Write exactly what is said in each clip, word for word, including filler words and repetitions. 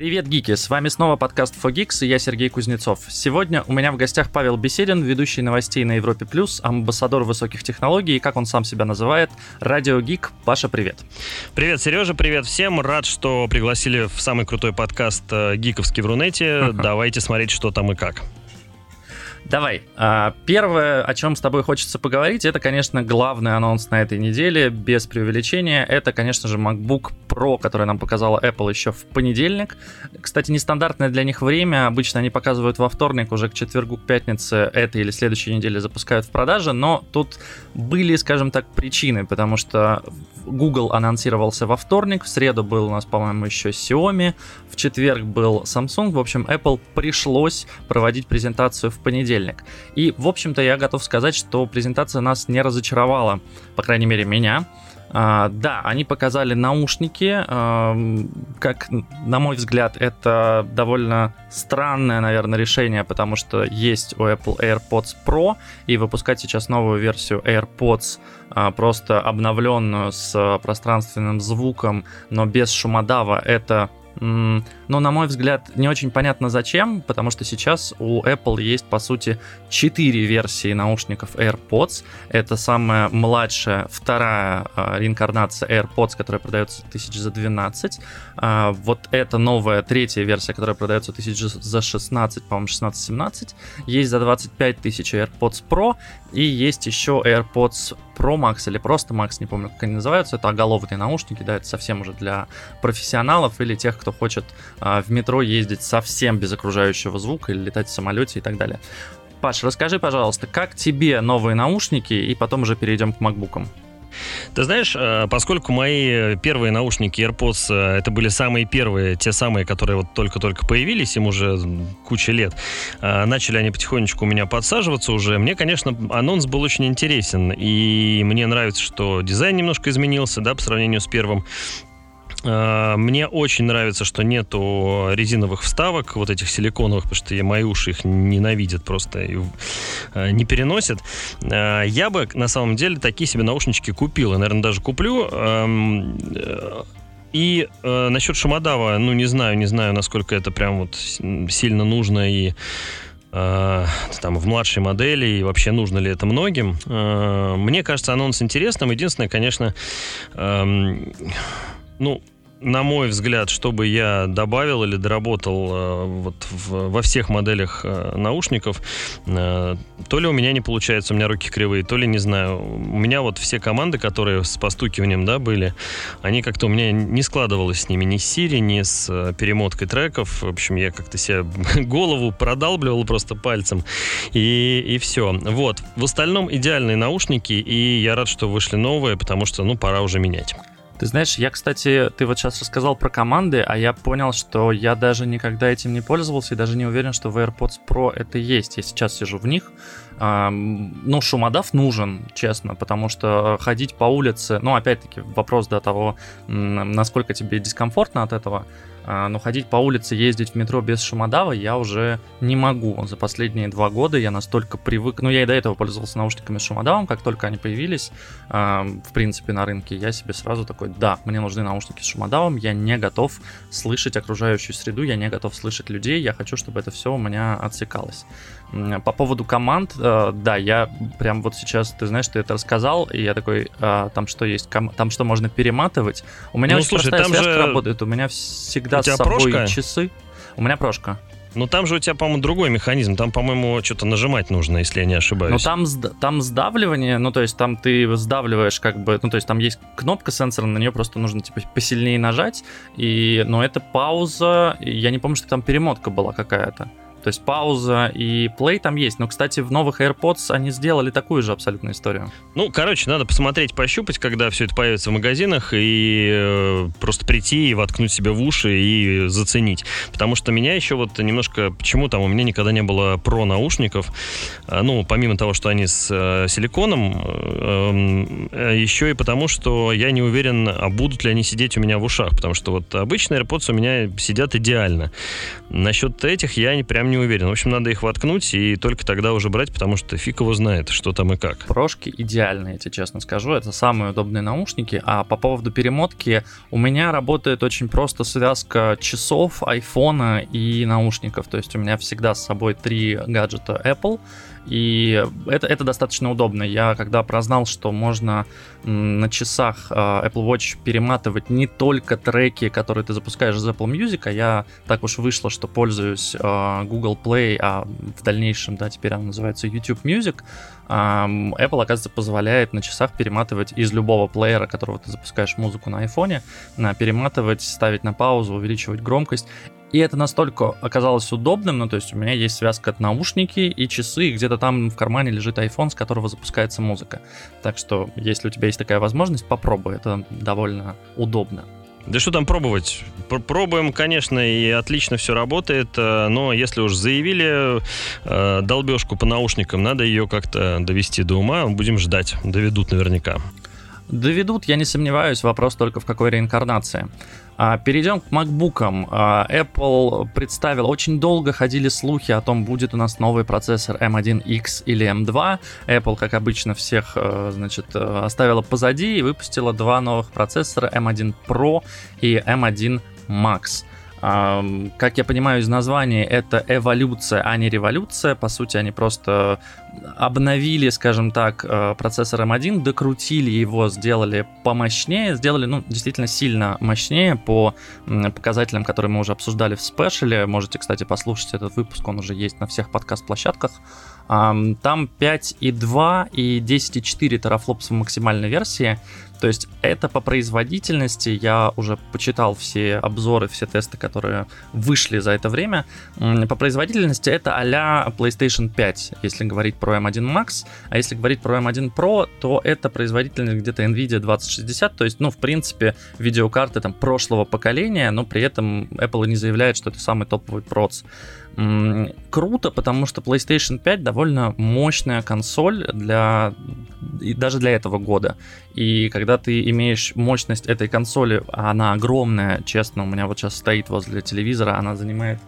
Привет, гики! С вами снова подкаст фор гикс, и я Сергей Кузнецов. Сегодня у меня в гостях Павел Беседин, ведущий новостей на Европе+, плюс, амбассадор высоких технологий, и, как он сам себя называет, радиогик. Паша, привет! Привет, Сережа, привет всем! Рад, что пригласили в самый крутой подкаст гиковский в Рунете. Давайте смотреть, что там и как. Давай. Первое, о чем с тобой хочется поговорить, это, конечно, главный анонс на этой неделе, без преувеличения. Это, конечно же, MacBook Pro, который нам показала Apple еще в понедельник. Кстати, нестандартное для них время. Обычно они показывают во вторник, уже к четвергу, к пятнице этой или следующей неделе запускают в продаже. Но тут были, скажем так, причины, потому что Google анонсировался во вторник, в среду был у нас, по-моему, еще Xiaomi, в четверг был Samsung. В общем, Apple пришлось проводить презентацию в понедельник. И, в общем-то, я готов сказать, что презентация нас не разочаровала, по крайней мере, меня. Uh, да, они показали наушники, uh, как, на мой взгляд, это довольно странное, наверное, решение, потому что есть у Apple AirPods Pro, и выпускать сейчас новую версию AirPods, uh, просто обновленную с пространственным звуком, но без шумодава, это... Но, на мой взгляд, не очень понятно зачем, потому что сейчас у Apple есть, по сути, четыре версии наушников AirPods. Это самая младшая, вторая реинкарнация AirPods, которая продается тысяч за двенадцать. Вот эта новая, третья версия, которая продается тысяч за шестнадцать, по-моему, шестнадцать-семнадцать. Есть за двадцать пять тысяч AirPods Pro. И есть еще AirPods Pro Max или просто Max, не помню, как они называются. Это оголовные наушники, да, это совсем уже для профессионалов или тех, кто хочет а, в метро ездить совсем без окружающего звука или летать в самолете и так далее. Паш, расскажи, пожалуйста, как тебе новые наушники, и потом уже перейдем к MacBook'ам. Ты знаешь, поскольку мои первые наушники AirPods, это были самые первые, те самые, которые вот только-только появились, им уже куча лет, начали они потихонечку у меня подсаживаться уже, мне, конечно, анонс был очень интересен, и мне нравится, что дизайн немножко изменился, да, по сравнению с первым. Мне очень нравится, что нету резиновых вставок, вот этих силиконовых, потому что мои уши их ненавидят просто и не переносят. Я бы, на самом деле, такие себе наушнички купил, и, наверное, даже куплю. И насчет шумодава, ну, не знаю, не знаю, насколько это прям вот сильно нужно и... там, в младшей модели, и вообще нужно ли это многим. Мне кажется, анонс интересным. Единственное, конечно, ну, на мой взгляд, что бы я добавил или доработал вот в, во всех моделях наушников, то ли у меня не получается, у меня руки кривые, то ли не знаю. У меня вот все команды, которые с постукиванием, да, были, они как-то у меня не складывалось с ними, ни с Siri, ни с перемоткой треков. В общем, я как-то себе голову продалбливал просто пальцем, и, и все. Вот. В остальном идеальные наушники, и я рад, что вышли новые, потому что, ну, пора уже менять. Ты знаешь, я, кстати, ты вот сейчас рассказал про команды, а я понял, что я даже никогда этим не пользовался и даже не уверен, что в AirPods Pro это есть. Я сейчас сижу в них. Ну, шумодав нужен, честно, потому что ходить по улице, ну, опять-таки, вопрос до того, насколько тебе дискомфортно от этого, но ходить по улице, ездить в метро без шумодава я уже не могу. За последние два года я настолько привык, ну, я и до этого пользовался наушниками с шумодавом, как только они появились, в принципе, на рынке, я себе сразу такой, да, мне нужны наушники с шумодавом, я не готов слышать окружающую среду, я не готов слышать людей, я хочу, чтобы это все у меня отсекалось. По поводу команд, да, я прям вот сейчас, ты знаешь, ты это рассказал, и я такой, там что есть, там что можно перематывать. У меня ну, очень слушай, простая связка же... работает, у меня всегда у с собой прошка? Часы. У меня прошка. Ну там же у тебя, по-моему, другой механизм. Там, по-моему, что-то нажимать нужно, если я не ошибаюсь. Ну там, там сдавливание, ну то есть там ты сдавливаешь как бы, ну то есть там есть кнопка сенсорная, на нее просто нужно типа посильнее нажать, и, но это пауза, я не помню, что там перемотка была какая-то. То есть пауза и плей там есть. Но, кстати, в новых AirPods они сделали такую же абсолютную историю. Ну, короче, надо посмотреть, пощупать, когда все это появится в магазинах, и э, просто прийти и воткнуть себе в уши и заценить. Потому что меня еще вот немножко... Почему там у меня никогда не было Pro-наушников? Ну, помимо того, что они с э, силиконом, э, еще и потому, что я не уверен, а будут ли они сидеть у меня в ушах. Потому что вот обычные AirPods у меня сидят идеально. Насчет этих я прям прям не уверен. В общем, надо их воткнуть и только тогда уже брать, потому что фиг его знает, что там и как. Прошки идеальные, я тебе честно скажу. Это самые удобные наушники. А по поводу перемотки, у меня работает очень просто связка часов, айфона и наушников. То есть у меня всегда с собой три гаджета Apple. И это, это достаточно удобно. Я когда прознал, что можно на часах Apple Watch перематывать не только треки, которые ты запускаешь из Apple Music, а я так уж вышло, что пользуюсь Google Play, а в дальнейшем, да, теперь она называется YouTube Music, Apple, оказывается, позволяет на часах перематывать из любого плеера, которого ты запускаешь музыку на iPhone, перематывать, ставить на паузу, увеличивать громкость. И это настолько оказалось удобным, ну то есть у меня есть связка от наушники и часы, и где-то там в кармане лежит iPhone, с которого запускается музыка. Так что, если у тебя есть такая возможность, попробуй, это довольно удобно. Да что там пробовать? Пробуем, конечно, и отлично все работает, но если уж заявили долбежку по наушникам, надо ее как-то довести до ума, будем ждать, доведут наверняка. Доведут, я не сомневаюсь, вопрос только в какой реинкарнации. Перейдем к MacBook'ам. Apple представил, очень долго ходили слухи о том, будет у нас новый процессор эм один икс или эм два. Apple, как обычно, всех, значит, оставила позади и выпустила два новых процессора эм один про и эм один макс. Как я понимаю из названия, это эволюция, а не революция. По сути, они просто обновили, скажем так, процессор эм один, докрутили его, сделали помощнее, сделали, ну, действительно сильно мощнее по показателям, которые мы уже обсуждали в спешле. Можете, кстати, послушать этот выпуск, он уже есть на всех подкаст-площадках. Там пять целых два и десять целых четыре терафлопс в максимальной версии. То есть это по производительности. Я уже почитал все обзоры, все тесты, которые вышли за это время. По производительности это а-ля плейстейшн пять, если говорить про эм один макс. А если говорить про эм один про, то это производительность где-то Nvidia двадцать шестьдесят. То есть, ну, в принципе, видеокарты там прошлого поколения, но при этом Apple не заявляет, что это самый топовый проц. Круто, потому что плейстейшн пять довольно мощная консоль для, даже для этого года. И когда ты имеешь мощность этой консоли, она огромная, честно, у меня вот сейчас стоит возле телевизора, она занимает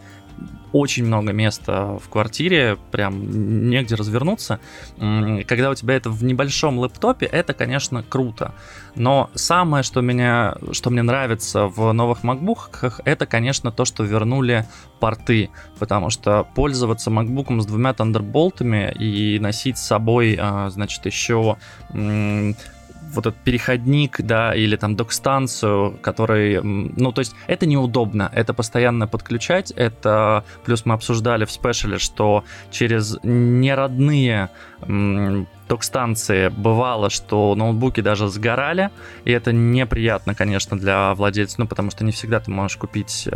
очень много места в квартире, прям негде развернуться. Когда у тебя это в небольшом лэптопе, это, конечно, круто. Но самое, что, меня, что мне нравится в новых MacBook'ах, это, конечно, то, что вернули порты. Потому что пользоваться MacBook'ом с двумя Thunderbolt'ами и носить с собой, значит, еще... вот этот переходник, да, или там док-станцию, который, ну, то есть это неудобно, это постоянно подключать, это, плюс мы обсуждали в спешле, что через неродные м- док-станции бывало, что ноутбуки даже сгорали, и это неприятно, конечно, для владельца, ну, потому что не всегда ты можешь купить,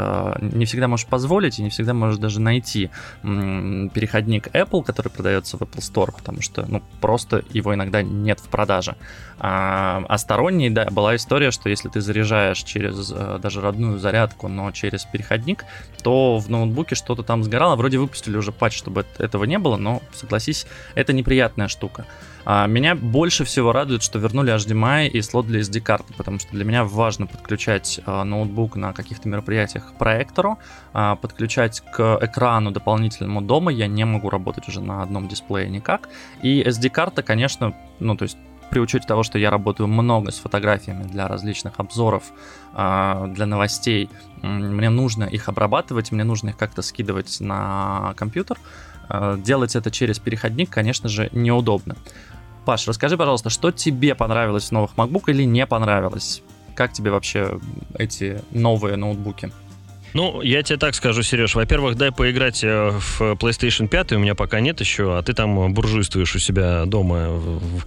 не всегда можешь позволить, и не всегда можешь даже найти переходник Apple, который продается в Apple Store, потому что, ну, просто его иногда нет в продаже. А сторонней, да, была история, что если ты заряжаешь через даже родную зарядку, но через переходник, то в ноутбуке что-то там сгорало, вроде выпустили уже патч, чтобы этого не было, но, согласись, это неприятная штука. Меня больше всего радует, что вернули эйч ди эм ай и слот для эс ди-карты, потому что для меня важно подключать ноутбук на каких-то мероприятиях к проектору, подключать к экрану дополнительному дома, я не могу работать уже на одном дисплее никак, и эс ди-карта, конечно, ну то есть при учете того, что я работаю много с фотографиями для различных обзоров, для новостей, мне нужно их обрабатывать, мне нужно их как-то скидывать на компьютер. Делать это через переходник, конечно же, неудобно. Паш, расскажи, пожалуйста, что тебе понравилось в новых MacBook или не понравилось? Как тебе вообще эти новые ноутбуки? Ну, я тебе так скажу, Сереж. Во-первых, дай поиграть в плейстейшн пять, у меня пока нет еще, а ты там буржуйствуешь у себя дома в, в,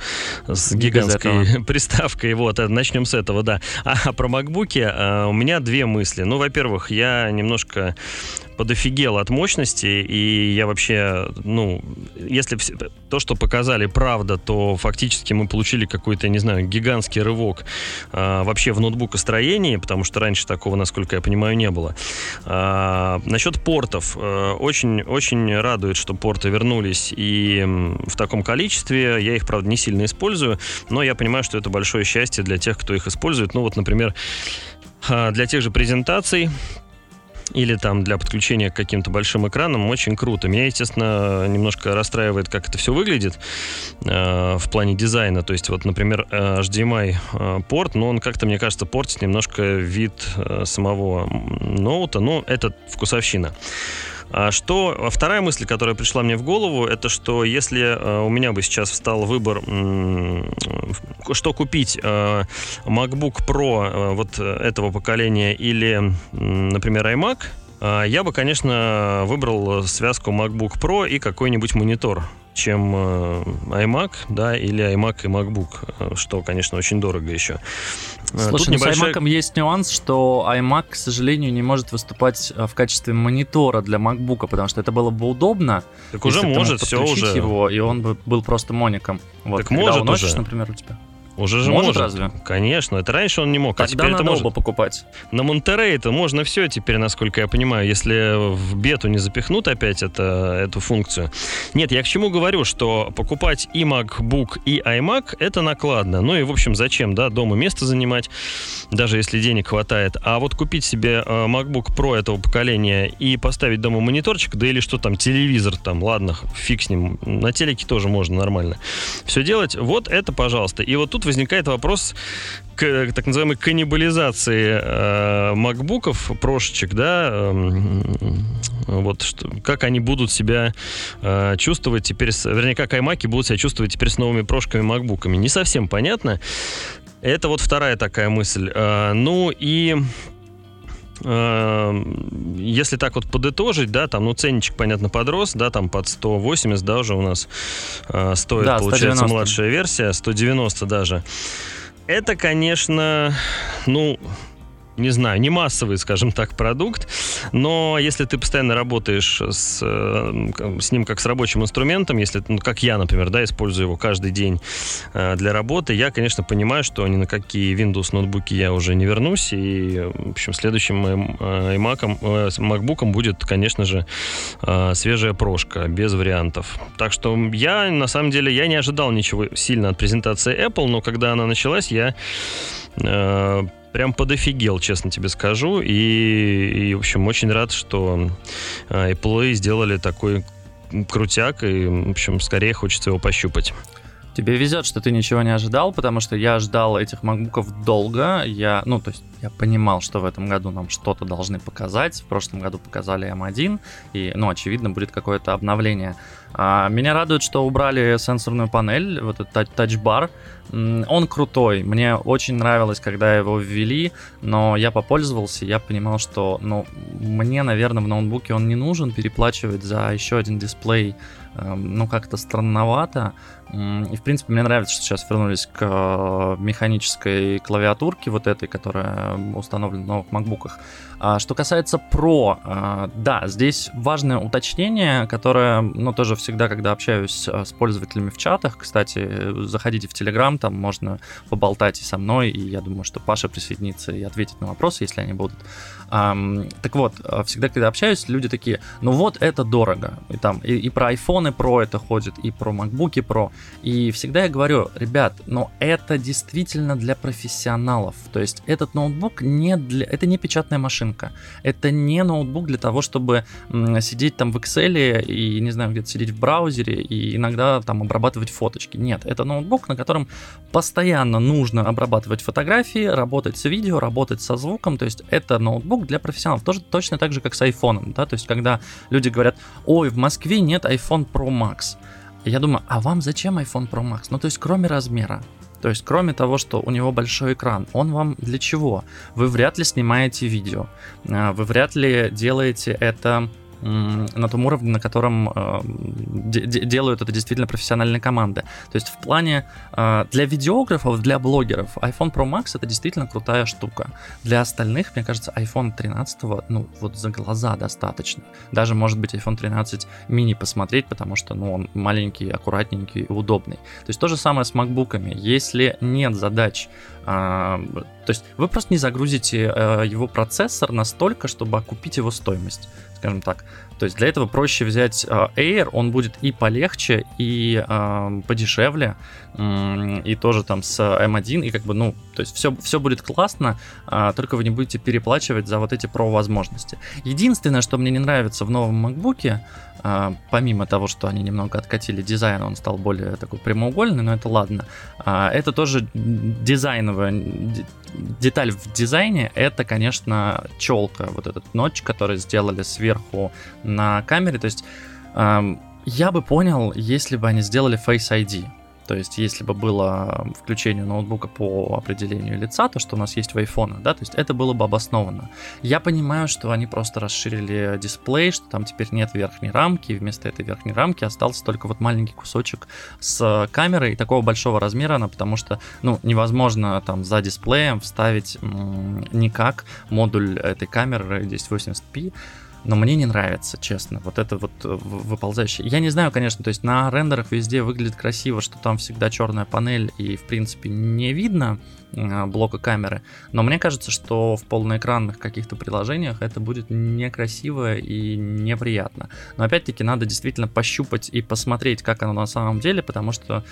с гигантской приставкой. Вот, начнем с этого, да. А про макбуки а, у меня две мысли. Ну, во-первых, я немножко подофигел от мощности, и я вообще, ну, если все, то, что показали, правда, то фактически мы получили какой-то, не знаю, гигантский рывок а, вообще в ноутбукостроении, потому что раньше такого, насколько я понимаю, не было. А, насчет портов. Очень-очень радует, что порты вернулись и в таком количестве. Я их, правда, не сильно использую, но я понимаю, что это большое счастье для тех, кто их использует. Ну вот, например, для тех же презентаций или там для подключения к каким-то большим экранам, очень круто. Меня, естественно, немножко расстраивает, как это все выглядит э, в плане дизайна. То есть, вот, например, эйч ди эм ай порт, но он как-то, мне кажется, портит немножко вид э, самого ноута, но это вкусовщина. А что, вторая мысль, которая пришла мне в голову, это что если э, у меня бы сейчас встал выбор, м- что купить, э, MacBook Pro э, вот этого поколения или, м- например, iMac, э, я бы, конечно, выбрал связку MacBook Pro и какой-нибудь монитор, чем э, iMac, да, или iMac и MacBook, что, конечно, очень дорого еще. Слушай, ну небольшая... с iMac'ом есть нюанс, что iMac, к сожалению, не может выступать в качестве монитора для MacBook'а, потому что это было бы удобно. Так уже может, все уже. Его, и он бы был просто моником. Вот, так может носишь, уже. Например, у тебя. Уже же может, может. Разве? Конечно, это раньше он не мог. Тогда а теперь надо это можно покупать. На Монтерей-то можно все теперь, насколько я понимаю, если в бету не запихнут опять это, эту функцию. Нет, я к чему говорю, что покупать и MacBook, и iMac — это накладно. Ну и, в общем, зачем, да, дома место занимать, даже если денег хватает. А вот купить себе MacBook Pro этого поколения и поставить дома мониторчик, да или что там, телевизор там, ладно, фиг с ним. На телеке тоже можно нормально все делать. Вот это, пожалуйста. И вот тут возникает вопрос к так называемой каннибализации э, макбуков, прошечек, да, э, вот что, как они будут себя э, чувствовать теперь, с, вернее, как iMac'и будут себя чувствовать теперь с новыми прошками макбуками. Не совсем понятно. Это вот вторая такая мысль. Э, ну и... Если так вот подытожить, да, там, ну, ценничек, понятно, подрос, да, там под сто восемьдесят, да, уже у нас э, стоит, да, получается, младшая версия, сто девяносто даже. Это, конечно, ну, не знаю, не массовый, скажем так, продукт, но если ты постоянно работаешь с, с ним как с рабочим инструментом, если, ну, как я, например, да, использую его каждый день для работы, я, конечно, понимаю, что ни на какие Windows ноутбуки я уже не вернусь, и, в общем, следующим моим MacBook'ом будет, конечно же, свежая прошка, без вариантов. Так что я, на самом деле, я не ожидал ничего сильно от презентации Apple, но когда она началась, я... прям подофигел, честно тебе скажу. И, и, в общем, очень рад, что Apple сделали такой крутяк. И, в общем, скорее хочется его пощупать. Тебе везет, что ты ничего не ожидал, потому что я ждал этих макбуков долго. Я, ну, то есть я понимал, что в этом году нам что-то должны показать. В прошлом году показали эм один, и, ну, очевидно, будет какое-то обновление. А, меня радует, что убрали сенсорную панель, вот этот тач-бар. Он крутой, мне очень нравилось, когда его ввели, но я попользовался, я понимал, что, ну, мне, наверное, в ноутбуке он не нужен, переплачивать за еще один дисплей, ну, как-то странновато. И, в принципе, мне нравится, что сейчас вернулись к механической клавиатурке, вот этой, которая установлена в новых макбуках. Что касается Pro, да, здесь важное уточнение, которое, ну, тоже всегда, когда общаюсь с пользователями в чатах, кстати, заходите в Telegram, там можно поболтать и со мной, и я думаю, что Паша присоединится и ответит на вопросы, если они будут. Так вот, всегда, когда общаюсь, люди такие, ну вот это дорого, и там и, и про iPhone Pro это ходит, и про MacBook Pro, и всегда я говорю, ребят, но это действительно для профессионалов, то есть этот ноутбук не для, это не печатная машинка, это не ноутбук для того, чтобы м, сидеть там в Excel и, не знаю, где-то сидеть в браузере и иногда там обрабатывать фоточки, нет, это ноутбук, на котором постоянно нужно обрабатывать фотографии, работать с видео, работать со звуком, то есть это ноутбук для профессионалов, тоже точно так же, как с iPhone, да, то есть когда люди говорят, ой, в Москве нет iPhone Pro Max, я думаю, а вам зачем iPhone Pro Max, ну, то есть кроме размера, то есть кроме того, что у него большой экран, он вам для чего? Вы вряд ли снимаете видео, вы вряд ли делаете это на том уровне, на котором э, де- де- делают это действительно профессиональные команды. То есть в плане э, для видеографов, для блогеров iPhone Pro Max это действительно крутая штука. Для остальных, мне кажется, iPhone тринадцать, ну, вот за глаза достаточно. Даже, может быть, iPhone тринадцать мини посмотреть, потому что, ну, он маленький, аккуратненький и удобный. То есть то же самое с макбуками. Если нет задач, э, то То есть вы просто не загрузите э, его процессор настолько, чтобы окупить его стоимость, скажем так. То есть для этого проще взять э, Air, он будет и полегче, и э, подешевле, э, и тоже там с эм один, и как бы, ну, то есть все, все будет классно, э, только вы не будете переплачивать за вот эти Pro-возможности. Единственное, что мне не нравится в новом MacBook'е, э, помимо того, что они немного откатили дизайн, он стал более такой прямоугольный, но это ладно, э, это тоже дизайновая д- деталь в дизайне, это, конечно, челка, вот этот нотч, который сделали сверху на камере. То есть эм, я бы понял, если бы они сделали Face ай ди. То есть если бы было включение ноутбука по определению лица, то что у нас есть в айфоне, да, то есть это было бы обосновано. Я понимаю, что они просто расширили дисплей, что там теперь нет верхней рамки, и вместо этой верхней рамки остался только вот маленький кусочек с камерой, и такого большого размера она, потому что, ну, невозможно там за дисплеем вставить м- никак модуль этой камеры тысяча восемьдесят пи. Но мне не нравится, честно, вот это вот выползающее. Я не знаю, конечно, то есть на рендерах везде выглядит красиво, что там всегда черная панель и, в принципе, не видно блока камеры. Но мне кажется, что в полноэкранных каких-то приложениях это будет некрасиво и неприятно. Но опять-таки надо действительно пощупать и посмотреть, как оно на самом деле, потому что...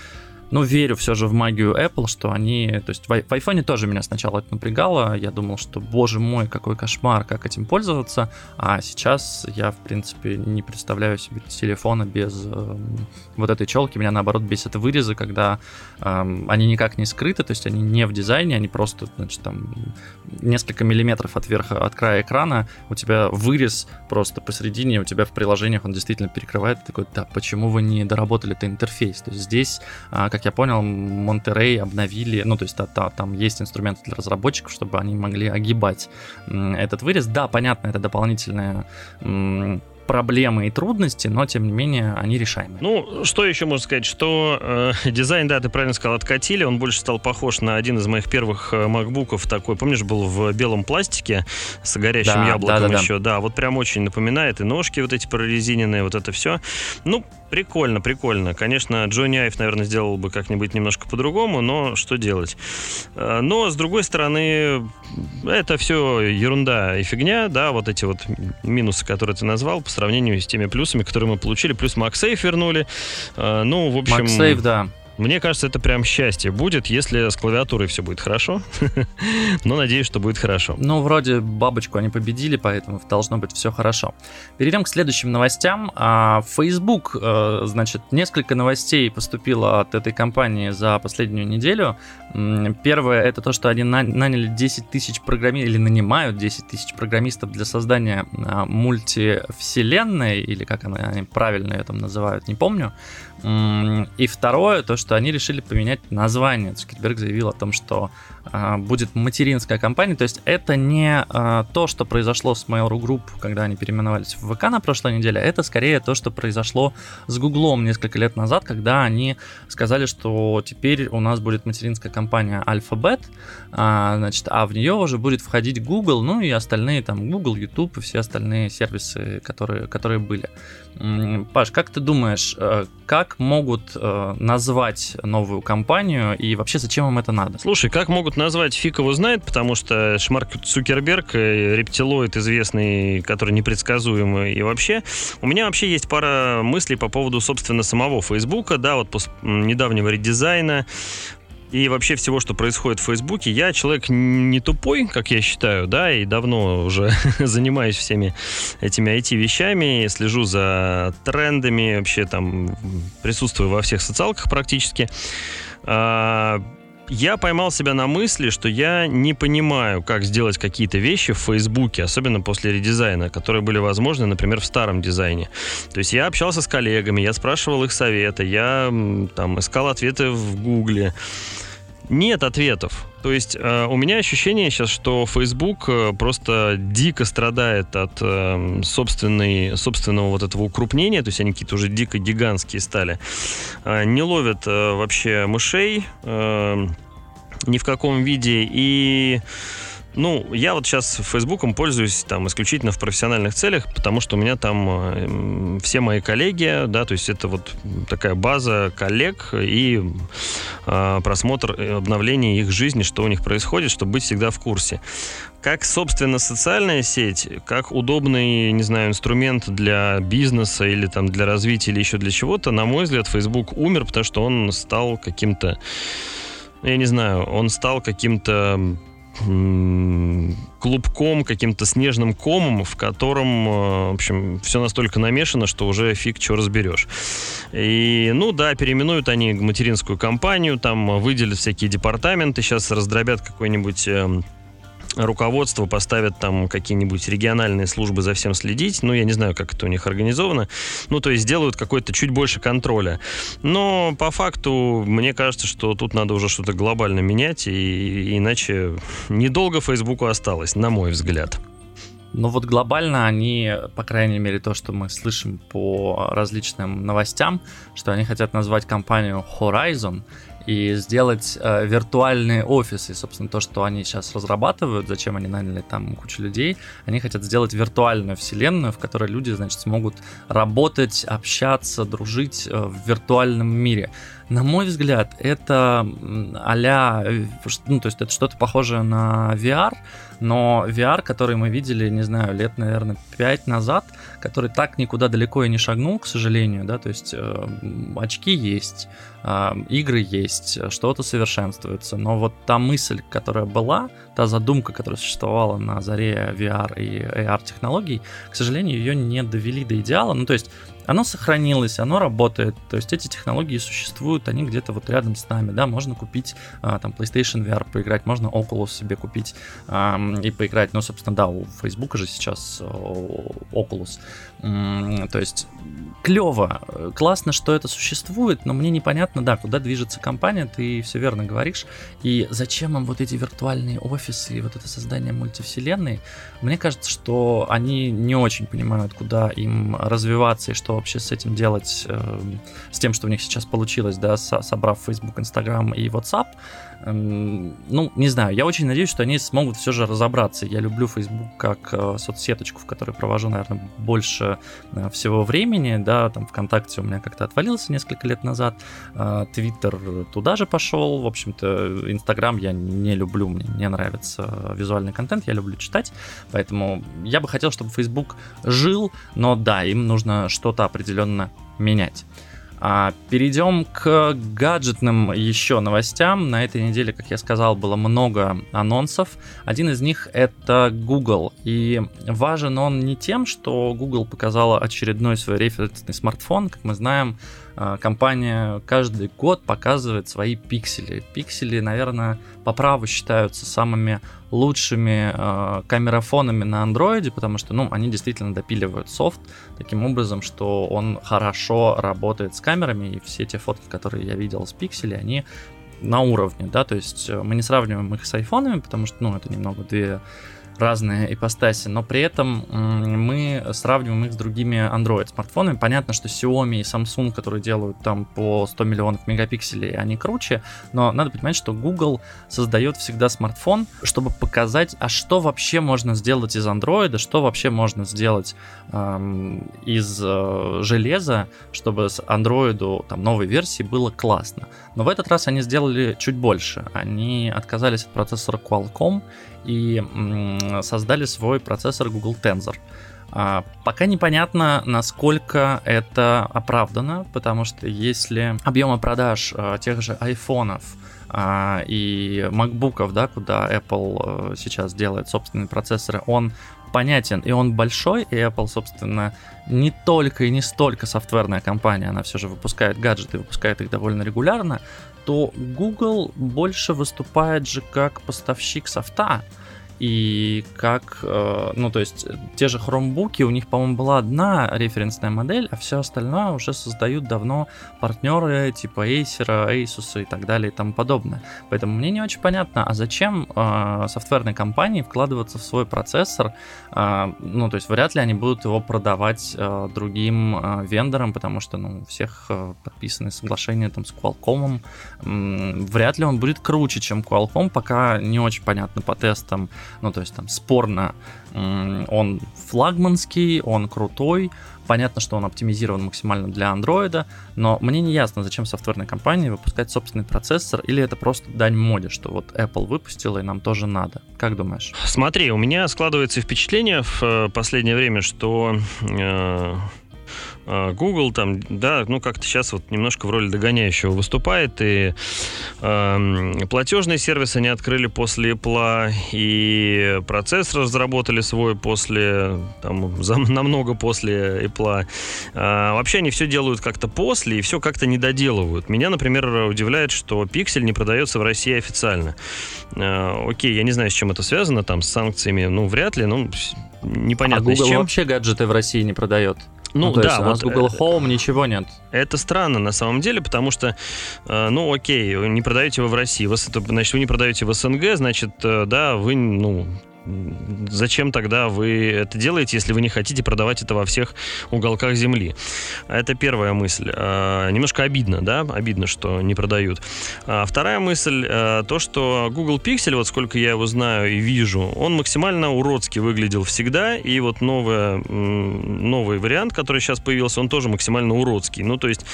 Ну, верю все же в магию Apple, что они... То есть в, в айфоне тоже меня сначала это напрягало. Я думал, что, боже мой, какой кошмар, как этим пользоваться. А сейчас я, в принципе, не представляю себе телефона без э, вот этой челки. Меня, наоборот, бесят вырезы, когда э, они никак не скрыты, то есть они не в дизайне, они просто, значит, там несколько миллиметров от верха, от края экрана. У тебя вырез просто посередине, у тебя в приложениях он действительно перекрывает. Ты такой, да, почему вы не доработали-то интерфейс? То есть здесь... Э, как я понял, Monterey обновили, ну, то есть да, да, там есть инструменты для разработчиков, чтобы они могли огибать этот вырез. Да, понятно, это дополнительная м- проблемы и трудности, но, тем не менее, они решаемы. Ну, что еще можно сказать, что э, дизайн, да, ты правильно сказал, откатили, он больше стал похож на один из моих первых макбуков такой, помнишь, был в белом пластике с горящим да, яблоком да, да, еще, да. да, вот прям очень напоминает, и ножки вот эти прорезиненные, вот это все. Ну, прикольно, прикольно. Конечно, Джонни Айв, наверное, сделал бы как-нибудь немножко по-другому, но что делать? Но, с другой стороны, это все ерунда и фигня, да, вот эти вот минусы, которые ты назвал, по сравнению с теми плюсами, которые мы получили. Плюс MagSafe вернули. Ну, в общем... MagSafe, да. Мне кажется, это прям счастье будет, если с клавиатурой все будет хорошо. Но надеюсь, что будет хорошо. Ну, вроде бабочку они победили, поэтому должно быть все хорошо. Перейдем к следующим новостям. Facebook, значит, несколько новостей поступило от этой компании за последнюю неделю. Первое, это то, что они наняли десять тысяч программистов, или нанимают десять тысяч программистов для создания мультивселенной, или как они правильно ее там называют, не помню. И второе, то, что они решили поменять название. Цукерберг заявил о том, что э, будет материнская компания. То есть это не э, то, что произошло с Mail.ru Group, когда они переименовались в ВК на прошлой неделе. Это скорее то, что произошло с Гуглом несколько лет назад, когда они сказали, что теперь у нас будет материнская компания Alphabet, э, значит, а в нее уже будет входить Google, ну и остальные там Google, YouTube и все остальные сервисы, которые, которые были. Паш, как ты думаешь, э, как Как могут э, назвать новую компанию и вообще зачем им это надо? Слушай, как могут назвать, фиг его знает, потому что Марк Цукерберг, рептилоид известный, который непредсказуемый и вообще. У меня вообще есть пара мыслей по поводу, собственно, самого Фейсбука, да, вот после недавнего редизайна и вообще всего, что происходит в Фейсбуке. Я человек не тупой, как я считаю, да, и давно уже занимаюсь всеми этими ай ти-вещами, слежу за трендами, вообще там присутствую во всех социалках практически. Я поймал себя на мысли, что я не понимаю, как сделать какие-то вещи в Фейсбуке, особенно после редизайна, которые были возможны, например, в старом дизайне. То есть я общался с коллегами, я спрашивал их советы, я там искал ответы в Гугле. Нет ответов. То есть э, у меня ощущение сейчас, что Facebook просто дико страдает от э, собственной, собственного вот этого укрупнения, то есть они какие-то уже дико гигантские стали, э, не ловят э, вообще мышей э, ни в каком виде, и Ну, я вот сейчас Фейсбуком пользуюсь там исключительно в профессиональных целях, потому что у меня там все мои коллеги, да, то есть это вот такая база коллег и э, просмотр обновлений их жизни, что у них происходит, чтобы быть всегда в курсе. Как, собственно, социальная сеть, как удобный, не знаю, инструмент для бизнеса или там для развития или еще для чего-то, на мой взгляд, Facebook умер, потому что он стал каким-то, я не знаю, он стал каким-то клубком, каким-то снежным комом, в котором, в общем, все настолько намешано, что уже фиг чего разберешь. И, ну да, переименуют они материнскую компанию, там выделят всякие департаменты, сейчас раздробят какой-нибудь... руководство, поставят там какие-нибудь региональные службы за всем следить. Ну, я не знаю, как это у них организовано. Ну, то есть делают какой-то чуть больше контроля. Но по факту мне кажется, что тут надо уже что-то глобально менять, и иначе недолго Фейсбуку осталось, на мой взгляд. Ну вот глобально они, по крайней мере, то, что мы слышим по различным новостям, что они хотят назвать компанию Horizon и сделать э, виртуальные офисы. Собственно, то, что они сейчас разрабатывают, зачем они наняли там кучу людей, они хотят сделать виртуальную вселенную, в которой люди, значит, смогут работать, общаться, дружить э, в виртуальном мире. На мой взгляд, это а-ля, ну, то есть это что-то похожее на ви ар, но ви ар, который мы видели, не знаю, лет, наверное, пять назад, который так никуда далеко и не шагнул, к сожалению, да, то есть э, очки есть, э, игры есть, что-то совершенствуется, но вот та мысль, которая была, та задумка, которая существовала на заре ви ар и эй ар-технологий, к сожалению, ее не довели до идеала, ну, то есть оно сохранилось, оно работает, то есть эти технологии существуют, они где-то вот рядом с нами, да, можно купить а, там PlayStation ви ар поиграть, можно Oculus себе купить а, и поиграть, ну, собственно, да, у Facebook же сейчас Oculus, м-м, то есть клево, классно, что это существует, но мне непонятно, да, куда движется компания, ты все верно говоришь, и зачем им вот эти виртуальные офисы и вот это создание мультивселенной, мне кажется, что они не очень понимают, куда им развиваться и что вообще с этим делать, э, с тем, что у них сейчас получилось, да, со- собрав Facebook, Instagram и WhatsApp. Э, ну, не знаю, я очень надеюсь, что они смогут все же разобраться. Я люблю Facebook как э, соцсеточку, в которой провожу, наверное, больше э, всего времени, да, там ВКонтакте у меня как-то отвалился несколько лет назад, э, Twitter туда же пошел, в общем-то, Instagram я не люблю, мне не нравится визуальный контент, я люблю читать, поэтому я бы хотел, чтобы Facebook жил, но да, им нужно что-то определенно менять. А перейдем к гаджетным еще новостям. На этой неделе, как я сказал, было много анонсов. Один из них — это Google. И важен он не тем, что Google показала очередной свой референсный смартфон. Как мы знаем, компания каждый год показывает свои пиксели. Пиксели, наверное, по праву считаются самыми лучшими э, камерафонами на андроиде, потому что, ну, они действительно допиливают софт таким образом, что он хорошо работает с камерами, и все те фотки, которые я видел с пикселей, они на уровне, да, то есть мы не сравниваем их с айфонами, потому что, ну, это немного две разные ипостаси, но при этом мы сравниваем их с другими Android-смартфонами. Понятно, что Xiaomi и Samsung, которые делают там по сто миллионов мегапикселей, они круче, но надо понимать, что Google создает всегда смартфон, чтобы показать, а что вообще можно сделать из Android, что вообще можно сделать эм, из э, железа, чтобы с Android там, новой версии было классно. Но в этот раз они сделали чуть больше. Они отказались от процессора Qualcomm и м- создали свой процессор Google Tensor. А, пока непонятно, насколько это оправдано, потому что если объемы продаж а, тех же айфонов а, и макбуков, да, куда Apple а, сейчас делает собственные процессоры, он понятен, и он большой, и Apple, собственно, не только и не столько софтверная компания, она все же выпускает гаджеты, выпускает их довольно регулярно, то Google больше выступает же как поставщик софта. И как, ну, то есть те же хромбуки, у них, по-моему, была одна референсная модель, а все остальное уже создают давно партнеры типа Acer, Asus и так далее и тому подобное. Поэтому мне не очень понятно, а зачем э, софтверной компании вкладываться в свой процессор, э, ну, то есть вряд ли они будут его продавать э, другим э, вендорам, потому что, ну, у всех э, подписаны соглашения там с Qualcomm, э, вряд ли он будет круче, чем Qualcomm, пока не очень понятно по тестам, Ну, то есть там спорно, он флагманский, он крутой. Понятно, что он оптимизирован максимально для Android, но мне не ясно, зачем софтверной компании выпускать собственный процессор, или это просто дань моде, что вот Apple выпустила и нам тоже надо. Как думаешь? Смотри, у меня складывается впечатление в последнее время, что э, Google там, да, ну как-то сейчас вот немножко в роли догоняющего выступает, и э, платежные сервисы они открыли после Apple, и процессор разработали свой после, там, за, намного после Apple. Э, вообще они все делают как-то после, и все как-то не доделывают. Меня, например, удивляет, что Pixel не продается в России официально. Э, окей, я не знаю, с чем это связано, там, с санкциями, ну, вряд ли, ну, непонятно, а с чем. А Google вообще гаджеты в России не продает? Ну, ну то да, есть, вот у нас Google Home это, ничего нет. Это странно на самом деле, потому что, ну окей, вы не продаете его в России, вы, значит, вы не продаете в СНГ, значит, да, вы, ну, зачем тогда вы это делаете, если вы не хотите продавать это во всех уголках земли? Это первая мысль. Немножко обидно, да, обидно, что не продают. Вторая мысль, то, что Google Pixel, вот сколько я его знаю и вижу, он максимально уродски выглядел всегда, и вот новое, новый вариант, который сейчас появился, он тоже максимально уродский. Ну, то есть,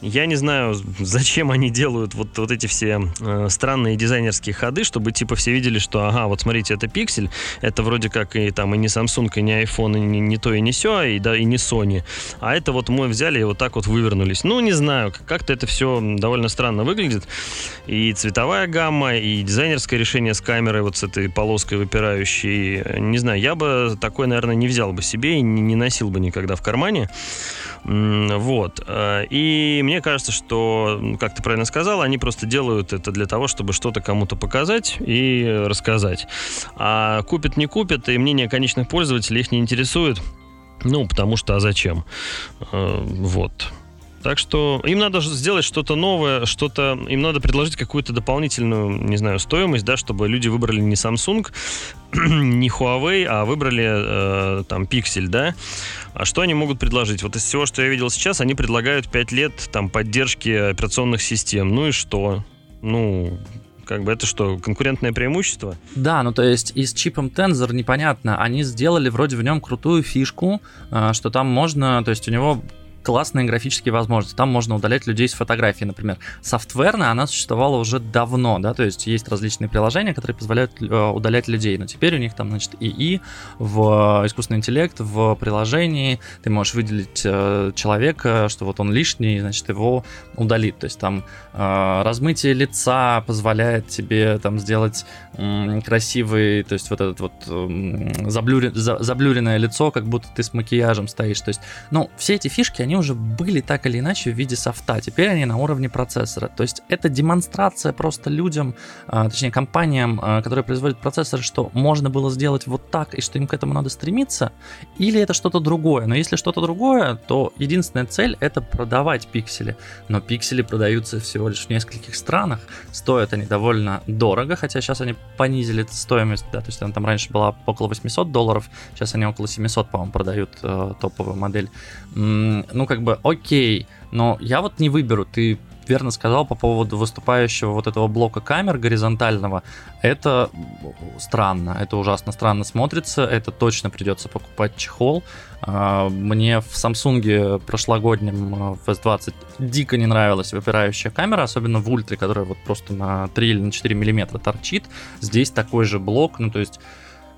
я не знаю, зачем они делают вот, вот эти все странные дизайнерские ходы, чтобы типа все видели, что, ага, вот смотрите, это Pixel, это вроде как и там и не Samsung, и не iPhone, и не, не то, и не сё, и, да, и не Sony. А это вот мы взяли и вот так вот вывернулись. Ну, не знаю, как-то это все довольно странно выглядит. И цветовая гамма, и дизайнерское решение с камерой вот с этой полоской выпирающей. Не знаю, я бы такой, наверное, не взял бы себе и не носил бы никогда в кармане. Вот. И мне кажется, что, как ты правильно сказал, они просто делают это для того, чтобы что-то кому-то показать и рассказать. А купят, не купят, и мнение конечных пользователей их не интересует. Ну, потому что, а зачем? Вот. Так что им надо сделать что-то новое, что-то, им надо предложить какую-то дополнительную, не знаю, стоимость, да, чтобы люди выбрали не Samsung, не Huawei, а выбрали э, там Pixel, да. А что они могут предложить? Вот из всего, что я видел сейчас, они предлагают пять лет там поддержки операционных систем. Ну и что? Ну... Как бы это что, конкурентное преимущество? Да, ну то есть и с чипом Tensor непонятно. Они сделали вроде в нем крутую фишку, что там можно, то есть у него классные графические возможности. Там можно удалять людей с фотографий, например. Софтверно она существовала уже давно, да, то есть есть различные приложения, которые позволяют э, удалять людей, но теперь у них там, значит, ИИ, в, э, искусственный интеллект в приложении, ты можешь выделить э, человека, что вот он лишний, значит, его удалит, то есть там э, размытие лица позволяет тебе там сделать э, красивый, то есть вот этот вот э, заблюрен, за, заблюренное лицо, как будто ты с макияжем стоишь, то есть, ну, все эти фишки, они они уже были так или иначе в виде софта, теперь они на уровне процессора. То есть это демонстрация просто людям, точнее компаниям, которые производят процессоры, что можно было сделать вот так и что им к этому надо стремиться, или это что-то другое. Но если что-то другое, то единственная цель — это продавать пиксели. Но пиксели продаются всего лишь в нескольких странах, стоят они довольно дорого, хотя сейчас они понизили стоимость, да, то есть она там раньше была около восемьсот долларов, сейчас они около семьсот, по-моему, продают э, топовую модель. Ну, как бы, окей, но я вот не выберу. Ты верно сказал по поводу выступающего вот этого блока камер горизонтального. Это странно, это ужасно странно смотрится, это точно придется покупать чехол. Мне в Samsung прошлогоднем в эс двадцать дико не нравилась выпирающая камера, особенно в ультре, которая вот просто на три или на четыре миллиметра торчит. Здесь такой же блок, ну, то есть...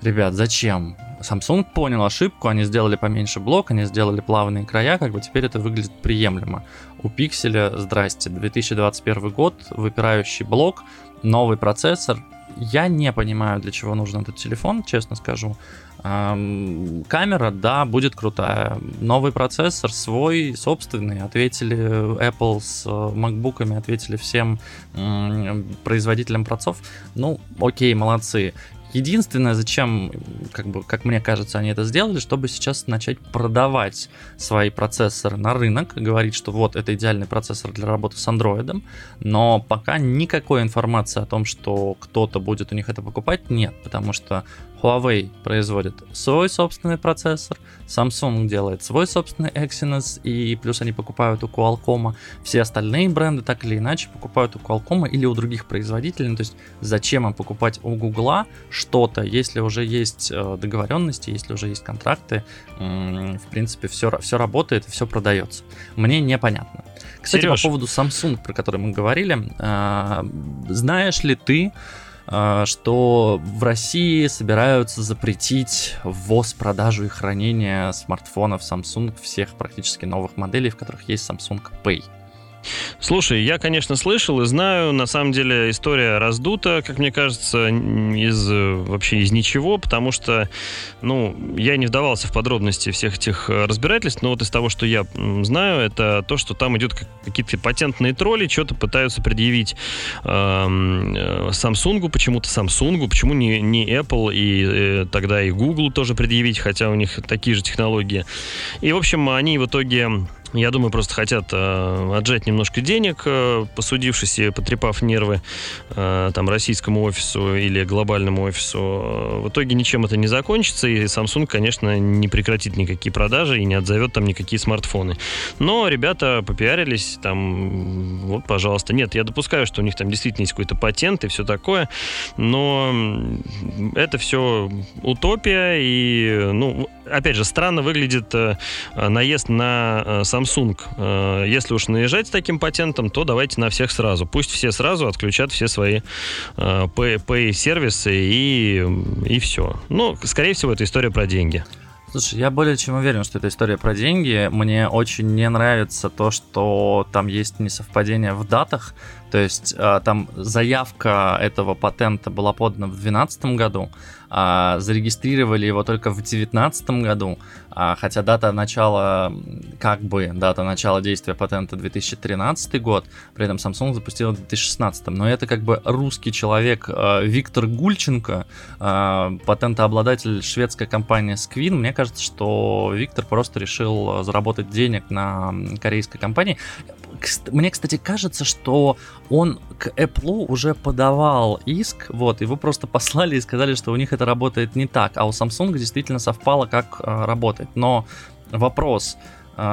Ребят, зачем? Samsung понял ошибку, они сделали поменьше блок, они сделали плавные края, как бы теперь это выглядит приемлемо. У Pixel, здрасте, две тысячи двадцать первый год, выпирающий блок, новый процессор. Я не понимаю, для чего нужен этот телефон, честно скажу. Эм, камера, да, будет крутая. Новый процессор, свой, собственный. Ответили Apple с MacBook'ами, ответили всем м- производителям процов. Ну, окей, молодцы. Единственное, зачем, как бы, как мне кажется, они это сделали, чтобы сейчас начать продавать свои процессоры на рынок, говорить, что вот, это идеальный процессор для работы с Android, но пока никакой информации о том, что кто-то будет у них это покупать, нет, потому что Huawei производит свой собственный процессор, Samsung делает свой собственный Exynos, и плюс они покупают у Qualcomm. Все остальные бренды так или иначе покупают у Qualcomm или у других производителей. Ну, то есть зачем им покупать у Google что-то, если уже есть договоренности, если уже есть контракты, в принципе, все, все работает, все продается. Мне непонятно. Кстати, Сереж, по поводу Samsung, про который мы говорили, знаешь ли ты, что в России собираются запретить ввоз, продажу и хранение смартфонов Samsung всех практически новых моделей, в которых есть Samsung Pay? Слушай, я, конечно, слышал и знаю, на самом деле история раздута, как мне кажется, из, вообще из ничего, потому что, ну, я не вдавался в подробности всех этих разбирательств, но вот из того, что я знаю, это то, что там идут какие-то патентные тролли, что-то пытаются предъявить Samsung, почему-то Samsung, почему не, не Apple, и, и тогда и Google тоже предъявить, хотя у них такие же технологии. И, в общем, они в итоге... Я думаю, просто хотят э, отжать немножко денег, э, посудившись и потрепав нервы э, там, российскому офису или глобальному офису. В итоге ничем это не закончится, и Samsung, конечно, не прекратит никакие продажи и не отзовет там никакие смартфоны. Но ребята попиарились, там, вот, пожалуйста. Нет, я допускаю, что у них там действительно есть какой-то патент и все такое, но это все утопия, и, ну, опять же, странно выглядит э, наезд на Samsung. Samsung, если уж наезжать с таким патентом, то давайте на всех сразу. Пусть все сразу отключат все свои пэй-сервисы и, и все. Ну, скорее всего, это история про деньги. Слушай, я более чем уверен, что это история про деньги. Мне очень не нравится то, что там есть несовпадение в датах. То есть там заявка этого патента была подана в две тысячи двенадцатом году, а зарегистрировали его только в две тысячи девятнадцатом году, а, хотя дата начала, как бы, дата начала действия патента две тысячи тринадцатый год, при этом Samsung запустила в две тысячи шестнадцатом. Но это как бы русский человек Виктор Гульченко, патентообладатель шведской компании Squin. Мне кажется, что Виктор просто решил заработать денег на корейской компании. Мне, кстати, кажется, что он к Apple уже подавал иск, вот, его просто послали и сказали, что у них это работает не так, а у Samsung действительно совпало, как э, работает. Но вопрос, э,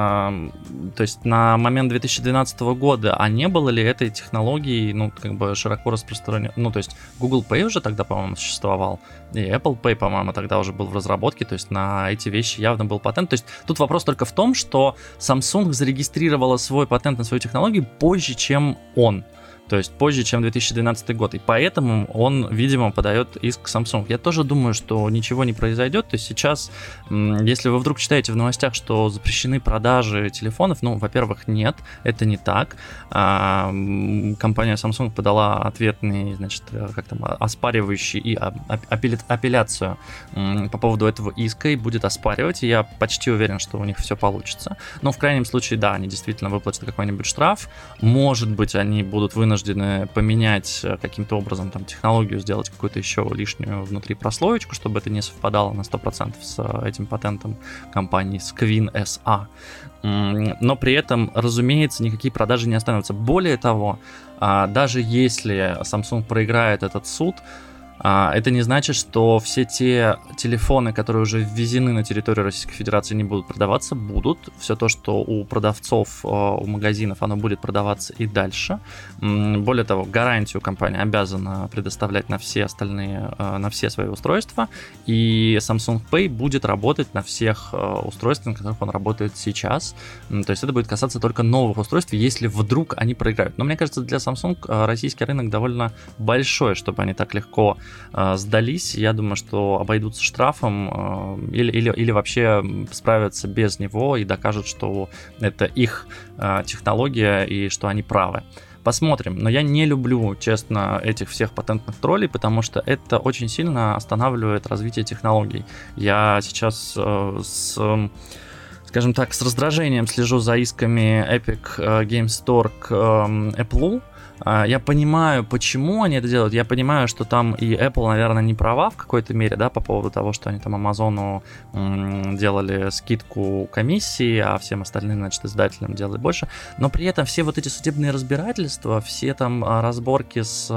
то есть на момент две тысячи двенадцатого года, а не было ли этой технологии, ну, как бы широко распространенной, ну, то есть Google Pay уже тогда, по-моему, существовал, и Apple Pay, по-моему, тогда уже был в разработке, то есть на эти вещи явно был патент. То есть тут вопрос только в том, что Samsung зарегистрировала свой патент на свою технологию позже, чем он. То есть позже, чем две тысячи двенадцатый год. И поэтому он, видимо, подает иск к Samsung. Я тоже думаю, что ничего не произойдет. То есть сейчас, если вы вдруг читаете в новостях, что запрещены продажи телефонов, ну, во-первых, нет, это не так. Компания Samsung подала ответный, значит, как там, оспаривающий и апелляцию по поводу этого иска и будет оспаривать. И я почти уверен, что у них все получится. Но в крайнем случае, да, они действительно выплатят какой-нибудь штраф. Может быть, они будут вынуждены поменять каким-то образом там технологию, сделать какую-то еще лишнюю внутри прослоечку, чтобы это не совпадало на сто процентов с этим патентом компании Squin эс а. Но при этом, разумеется, никакие продажи не останутся. Более того, даже если Samsung проиграет этот суд, это не значит, что все те телефоны, которые уже ввезены на территорию Российской Федерации, не будут продаваться, будут. Все то, что у продавцов, у магазинов, оно будет продаваться и дальше. Более того, гарантию компания обязана предоставлять на все остальные, на все свои устройства, и Samsung Pay будет работать на всех устройствах, на которых он работает сейчас. То есть это будет касаться только новых устройств, если вдруг они проиграют. Но мне кажется, для Samsung российский рынок довольно большой, чтобы они так легко сдались. Я думаю, что обойдутся штрафом или, или, или вообще справятся без него и докажут, что это их технология и что они правы. Посмотрим. Но я не люблю, честно, этих всех патентных троллей, потому что это очень сильно останавливает развитие технологий. Я сейчас с... скажем так, с раздражением слежу за исками Epic Games Store к Apple, Я понимаю, почему они это делают. Я понимаю, что там и Apple, наверное, не права в какой-то мере, да, по поводу того, что они там Amazon делали скидку комиссии, а всем остальным, значит, издателям делали больше. Но при этом все вот эти судебные разбирательства, все там разборки с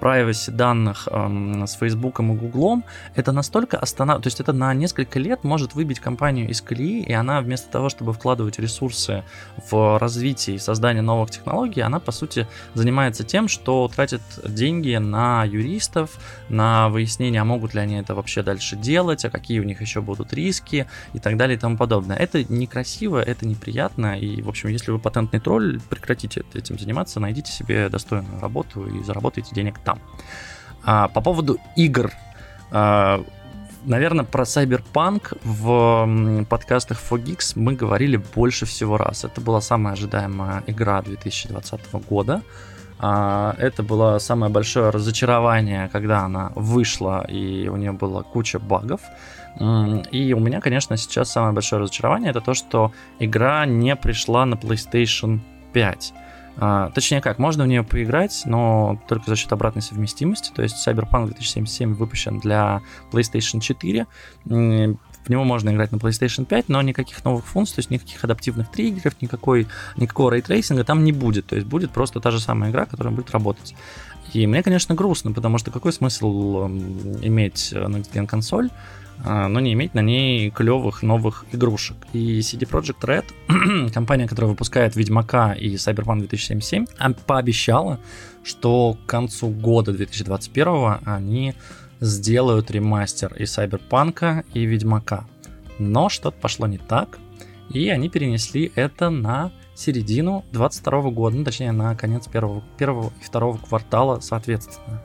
privacy данных с Facebook и Google, это настолько останавливает, то есть это на несколько лет может выбить компанию из колеи, и она вместо того, чтобы вкладывать ресурсы в развитие и создание новых технологий, она, по сути, занимается тем, что тратит деньги на юристов, на выяснение, а могут ли они это вообще дальше делать, а какие у них еще будут риски и так далее и тому подобное. Это некрасиво, это неприятно, и, в общем, если вы патентный тролль, прекратите этим заниматься, найдите себе достойную работу и заработайте денег там. А, по поводу игр. А, наверное, про Cyberpunk в подкастах фор гикс мы говорили больше всего раз. Это была самая ожидаемая игра две тысячи двадцатого года. Это было самое большое разочарование, когда она вышла, и у нее была куча багов. И у меня, конечно, сейчас самое большое разочарование — это то, что игра не пришла на PlayStation пять. Точнее как, можно в нее поиграть, но только за счет обратной совместимости. То есть Cyberpunk две тысячи семьдесят семь выпущен для PlayStation четыре. В него можно играть на PlayStation пять, но никаких новых функций, то есть никаких адаптивных триггеров, никакой, никакого рейтрейсинга там не будет. То есть будет просто та же самая игра, которая будет работать. И мне, конечно, грустно, потому что какой смысл иметь Next Gen консоль, но не иметь на ней клевых новых игрушек. И си ди Projekt Red, компания, которая выпускает Ведьмака и Cyberpunk две тысячи семьдесят семь, пообещала, что к концу года две тысячи двадцать первого они сделают ремастер и Cyberpunk, и Ведьмака. Но что-то пошло не так, и они перенесли это на середину двадцать второго года, ну, точнее на конец первого, первого и второго квартала соответственно.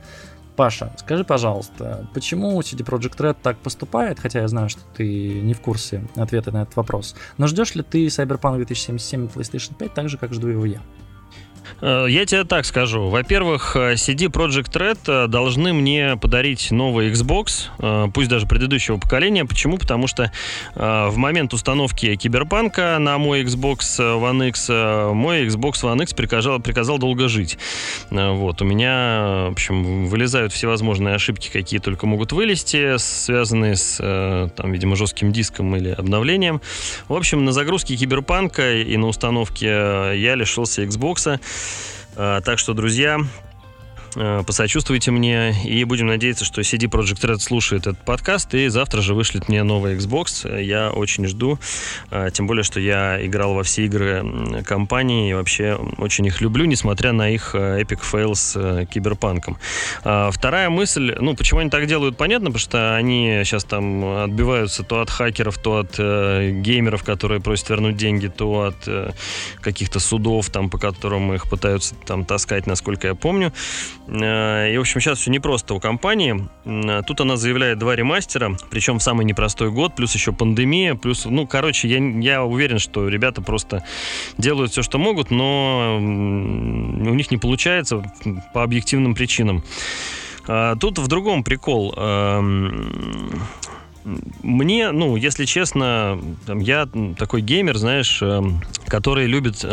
Паша, скажи, пожалуйста, почему си ди Projekt Red так поступает, хотя я знаю, что ты не в курсе ответа на этот вопрос, но ждешь ли ты Cyberpunk две тысячи семьдесят семь и PlayStation пять так же, как жду его я? Я тебе так скажу. Во-первых, си ди Projekt Red должны мне подарить новый Xbox, пусть даже предыдущего поколения. Почему? Потому что в момент установки Киберпанка на мой Xbox One X, мой Xbox One X приказал, приказал долго жить. Вот. У меня, в общем, вылезают всевозможные ошибки, какие только могут вылезти, связанные с, там, видимо, жестким диском или обновлением. В общем, на загрузке Киберпанка и на установке я лишился Xbox'а. Так что, друзья, посочувствуйте мне, и будем надеяться, что си ди Projekt Red слушает этот подкаст и завтра же вышлет мне новый Xbox. Я очень жду, тем более, что я играл во все игры компании и вообще очень их люблю, несмотря на их эпик фейл с Киберпанком. Вторая мысль, ну, почему они так делают, понятно, потому что они сейчас там отбиваются то от хакеров, то от геймеров, которые просят вернуть деньги, то от каких-то судов, там, по которым их пытаются там таскать, насколько я помню. И, в общем, сейчас все непросто у компании. Тут она заявляет два ремастера, причем в самый непростой год, плюс еще пандемия, плюс, ну, короче, я, я уверен, что ребята просто делают все, что могут, но у них не получается по объективным причинам. Тут в другом прикол. Мне, ну, если честно, я такой геймер, знаешь, который любит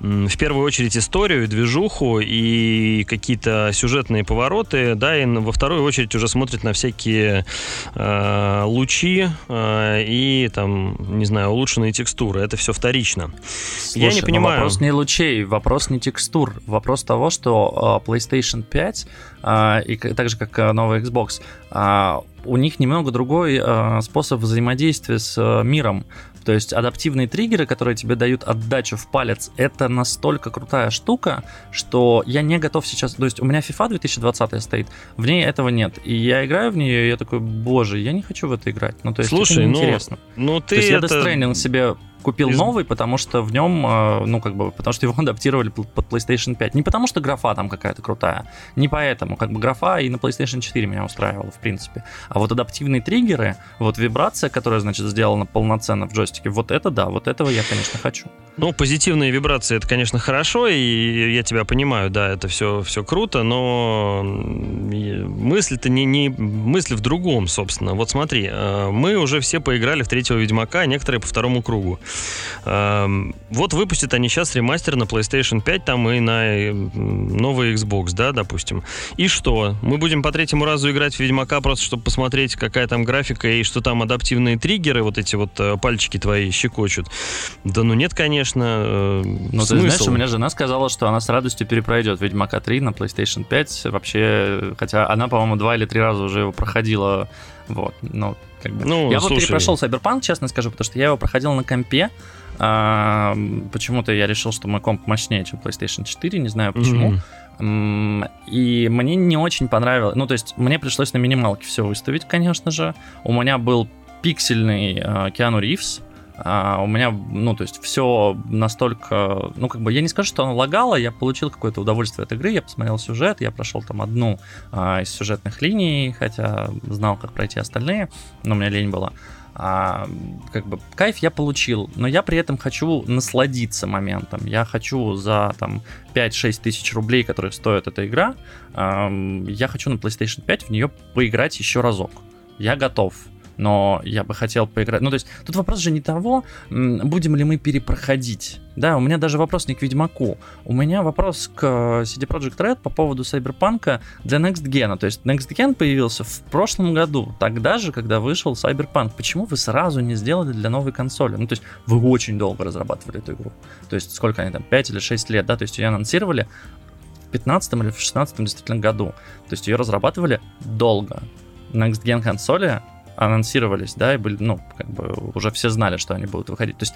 в первую очередь историю, движуху и какие-то сюжетные повороты, да, и во вторую очередь уже смотрит на всякие э, лучи э, и там, не знаю, улучшенные текстуры. Это все вторично. Слушай, я не понимаю. Вопрос не лучей, вопрос не текстур, вопрос того, что PlayStation пять э, и так же как новый Xbox, э, у них немного другой э, способ взаимодействия с э, миром. То есть адаптивные триггеры, которые тебе дают отдачу в палец, это настолько крутая штука, что я не готов сейчас... То есть у меня FIFA две тысячи двадцатая стоит, в ней этого нет. И я играю в нее, и я такой, боже, я не хочу в это играть. Ну, то есть, слушай, это неинтересно. Ну, ну, ты то есть это... я Death Stranding себе купил Из... новый, потому что в нем, ну, как бы, потому что его адаптировали под PlayStation пять. Не потому что графа там какая-то крутая, не поэтому. Как бы графа и на PlayStation четыре меня устраивала, в принципе. А вот адаптивные триггеры, вот вибрация, которая, значит, сделана полноценно в джойстике, вот это да, вот этого я, конечно, хочу. Ну, позитивные вибрации, это, конечно, хорошо, и я тебя понимаю, да, это все, все круто, но мысль-то не, не... мысль в другом, собственно. Вот смотри, мы уже все поиграли в третьего Ведьмака, некоторые по второму кругу. Вот выпустят они сейчас ремастер на PlayStation пять, там и на новый Xbox, да, допустим. И что? Мы будем по третьему разу играть в Ведьмака, просто чтобы посмотреть, какая там графика и что там адаптивные триггеры, вот эти вот пальчики твои щекочут. Да ну нет, конечно. Ну ты знаешь, у меня жена сказала, что она с радостью перепройдет Ведьмака три на PlayStation пять. Вообще, хотя она, по-моему, два или три раза уже его проходила. Вот, ну, как бы. Ну, я слушай. вот перепрошел Cyberpunk, честно скажу, потому что я его проходил на компе. А, почему-то я решил, что мой комп мощнее, чем PlayStation четыре, не знаю почему. Mm-hmm. И мне не очень понравилось. Ну, то есть, мне пришлось на минималке все выставить, конечно же. У меня был пиксельный uh, Киану Ривз. Uh, у меня, ну, то есть, все настолько... Ну, как бы, я не скажу, что оно лагало, я получил какое-то удовольствие от игры, я посмотрел сюжет, я прошел там одну uh, из сюжетных линий, хотя знал, как пройти остальные, но у меня лень была. А, как бы кайф я получил, но я при этом хочу насладиться моментом. Я хочу за там, пять-шесть тысяч рублей, которые стоит эта игра, эм, я хочу на PlayStation пять в нее поиграть еще разок. Я готов, но я бы хотел поиграть. Ну, то есть, тут вопрос же не того, будем ли мы перепроходить. Да, у меня даже вопрос не к Ведьмаку. У меня вопрос к си ди Projekt Red по поводу Cyberpunk для Next Gen. То есть Next Gen появился в прошлом году, тогда же, когда вышел Cyberpunk. Почему вы сразу не сделали для новой консоли? Ну, то есть вы очень долго разрабатывали эту игру. То есть сколько они там, пять или шесть лет, да? То есть ее анонсировали в пятнадцатом или в шестнадцатом действительно году. То есть ее разрабатывали долго. Next Gen консоли анонсировались, да, и были, ну, как бы уже все знали, что они будут выходить. То есть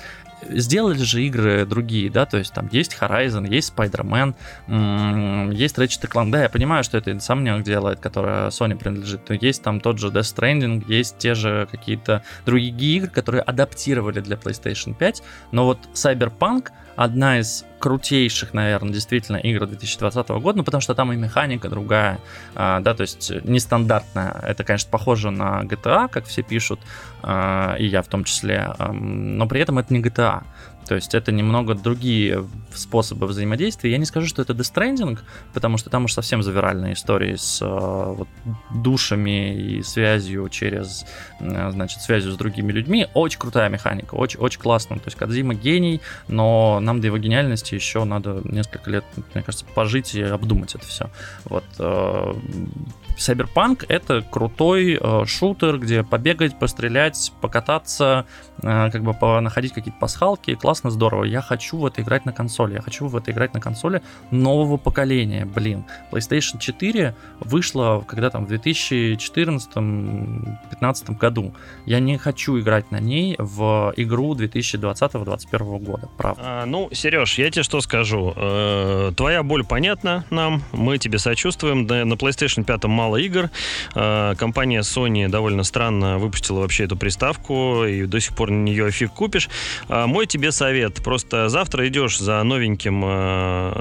сделали же игры другие, да, то есть там есть Horizon, есть Spider-Man, м-м, есть Ratchet энд Clank, да, я понимаю, что это Insomniac делает, которая Sony принадлежит, но есть там тот же Death Stranding, есть те же какие-то другие игры, которые адаптировали для PlayStation пять, но вот Cyberpunk одна из крутейших, наверное, действительно игр две тысячи двадцатого года, ну, потому что там и механика другая, а, да, то есть нестандартная. Это, конечно, похоже на джи ти эй, как все пишут, а, и я в том числе, а, но при этом это не джи ти эй. То есть это немного другие способы взаимодействия. Я не скажу, что это Death Stranding, потому что там уж совсем завиральные истории с вот, душами и связью через, значит, связью с другими людьми. Очень крутая механика, очень, очень классно. То есть Кодзима гений, но нам до его гениальности еще надо несколько лет, мне кажется, пожить и обдумать это все. Вот. Cyberpunk — это крутой э, шутер, где побегать, пострелять, покататься, э, как бы находить какие-то пасхалки. Классно, здорово. Я хочу в это играть на консоли. Я хочу в это играть на консоли нового поколения. Блин, PlayStation четыре вышла когда там в две тысячи четырнадцатом-пятнадцатом году. Я не хочу играть на ней в игру две тысячи двадцатого-две тысячи двадцать первого года. Правда. А, ну, Сереж, я тебе что скажу. Э-э, твоя боль понятна нам. Мы тебе сочувствуем. Да, на PlayStation пять мало игр. Компания Sony довольно странно выпустила вообще эту приставку, и до сих пор на нее фиг купишь. Мой тебе совет. Просто завтра идешь за новеньким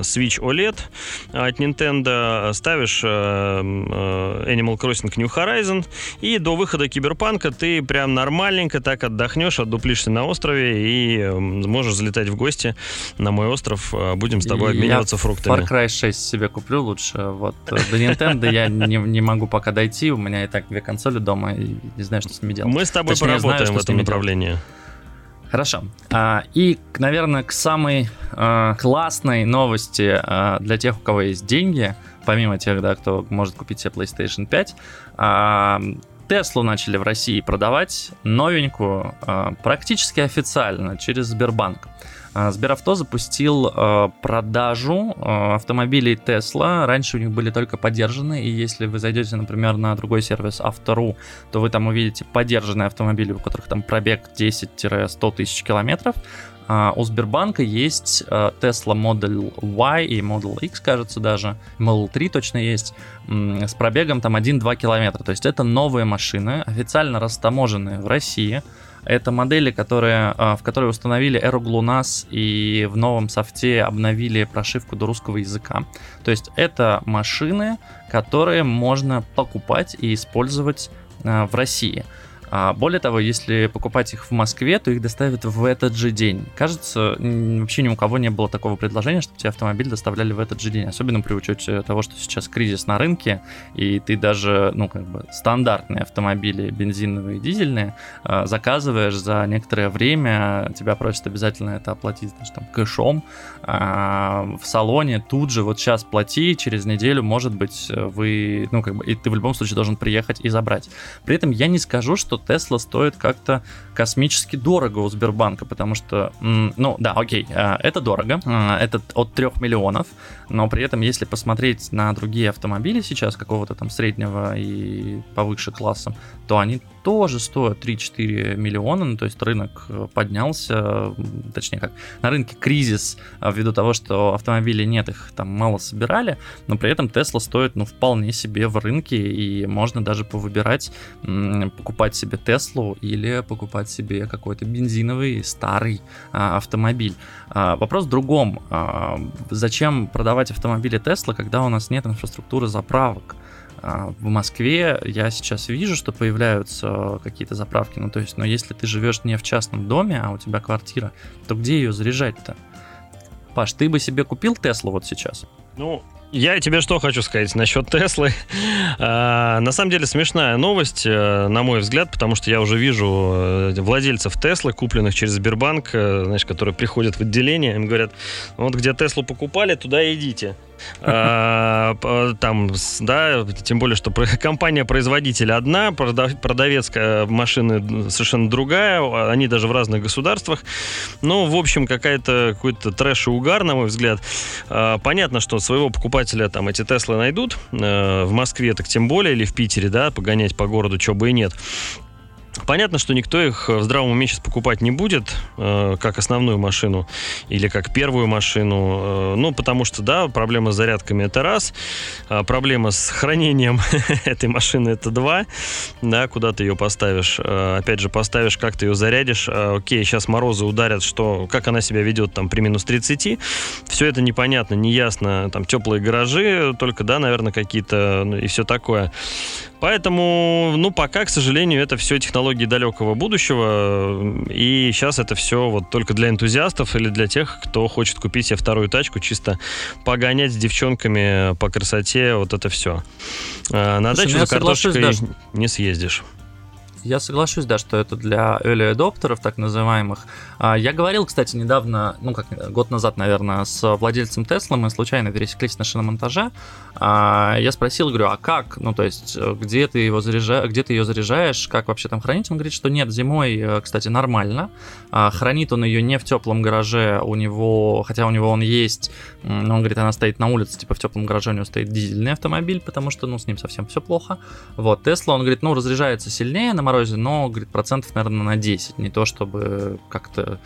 Switch о лед от Nintendo, ставишь Animal Crossing New Horizon, и до выхода Киберпанка ты прям нормальненько так отдохнешь, отдуплишься на острове и можешь залетать в гости на мой остров. Будем с тобой и обмениваться я фруктами. Я Far Cry шесть себе куплю лучше. Вот. До Nintendo я не Не могу пока дойти, у меня и так две консоли дома, и не знаю, что с ними делать. Мы с тобой Точнее, поработаем знаю, в этом направлении. Делать. Хорошо. И, наверное, к самой классной новости для тех, у кого есть деньги, помимо тех, да, кто может купить себе PlayStation пять, Теслу начали в России продавать новенькую практически официально через Сбербанк. Сберавто запустил э, продажу э, автомобилей Tesla. Раньше у них были только подержанные, и если вы зайдете, например, на другой сервис авто точка ру, то вы там увидите подержанные автомобили, у которых там пробег десять-сто тысяч километров. Uh, у Сбербанка есть uh, Tesla Model Y и Model X, кажется, даже Model три точно есть, м- с пробегом там один-два километра. То есть это новые машины, официально растаможенные в России. Это модели, которые, uh, в которые установили AeroGlunas и в новом софте обновили прошивку до русского языка. То есть это машины, которые можно покупать и использовать uh, в России. А более того, если покупать их в Москве, то их доставят в этот же день. Кажется, вообще ни у кого не было такого предложения, чтобы тебе автомобиль доставляли в этот же день. Особенно при учете того, что сейчас кризис на рынке, и ты даже, ну, как бы стандартные автомобили, бензиновые и дизельные, заказываешь за некоторое время, тебя просят обязательно это оплатить, значит, там, кэшом, а в салоне тут же, вот сейчас плати, через неделю, может быть, вы, ну, как бы, и ты в любом случае должен приехать и забрать. При этом я не скажу, что Tesla стоит как-то космически дорого у Сбербанка, потому что, ну да, окей, это дорого, это от трех миллионов, но при этом, если посмотреть на другие автомобили сейчас, какого-то там среднего и повыше класса, то они тоже стоят три-четыре миллиона, ну, то есть рынок поднялся, точнее как, на рынке кризис ввиду того, что автомобилей нет, их там мало собирали, но при этом Tesla стоит, ну, вполне себе в рынке, и можно даже повыбирать, покупать себе Теслу или покупать себе какой-то бензиновый старый а, автомобиль. А, вопрос в другом. А, зачем продавать автомобили Tesla, когда у нас нет инфраструктуры заправок? В Москве я сейчас вижу, что появляются какие-то заправки. Ну, то есть, но ну, если ты живешь не в частном доме, а у тебя квартира, то где ее заряжать-то? Паш, ты бы себе купил Теслу вот сейчас? Ну, я тебе что хочу сказать насчет Теслы. а, на самом деле смешная новость, на мой взгляд, потому что я уже вижу владельцев Теслы, купленных через Сбербанк, значит, которые приходят в отделение, им говорят: вот где Теслу покупали, туда идите. Там, да, тем более, что компания-производитель одна, продавец машины совершенно другая, они даже в разных государствах. Ну, в общем, какая-то, какой-то трэш и угар, на мой взгляд. Понятно, что своего покупателя там эти Теслы найдут, в Москве так тем более, или в Питере, да, погонять по городу, чего бы и нет. Понятно, что никто их в здравом уме сейчас покупать не будет, э, как основную машину или как первую машину. Э, ну, потому что, да, проблема с зарядками — это раз, а проблема с хранением этой машины — это два. Да, куда ты ее поставишь? Э, опять же, поставишь, как ты ее зарядишь. Э, окей, сейчас морозы ударят, что, как она себя ведет там при минус тридцати. Все это непонятно, неясно. Там теплые гаражи только, да, наверное, какие-то, ну, и все такое. Поэтому, ну, пока, к сожалению, это все технологии далекого будущего, и сейчас это все вот только для энтузиастов или для тех, кто хочет купить себе вторую тачку, чисто погонять с девчонками по красоте, вот это все. На Слушай, дачу за картошкой даже не съездишь. Я соглашусь, да, что это для early adopter'ов, так называемых. Я говорил, кстати, недавно, ну как, год назад, наверное, с владельцем Tesla, мы случайно пересеклись на шиномонтаже. Я спросил, говорю, а как, ну то есть, где ты его заряжаешь, где ты ее заряжаешь, как вообще там хранить? Он говорит, что нет, зимой, кстати, нормально. Хранит он ее не в теплом гараже, у него, хотя у него он есть, но он говорит, она стоит на улице, типа в теплом гараже у него стоит дизельный автомобиль, потому что, ну, с ним совсем все плохо. Вот, Tesla, он говорит, ну, разряжается сильнее на морозе, но, говорит, процентов, наверное, на десять. Не то, чтобы как-то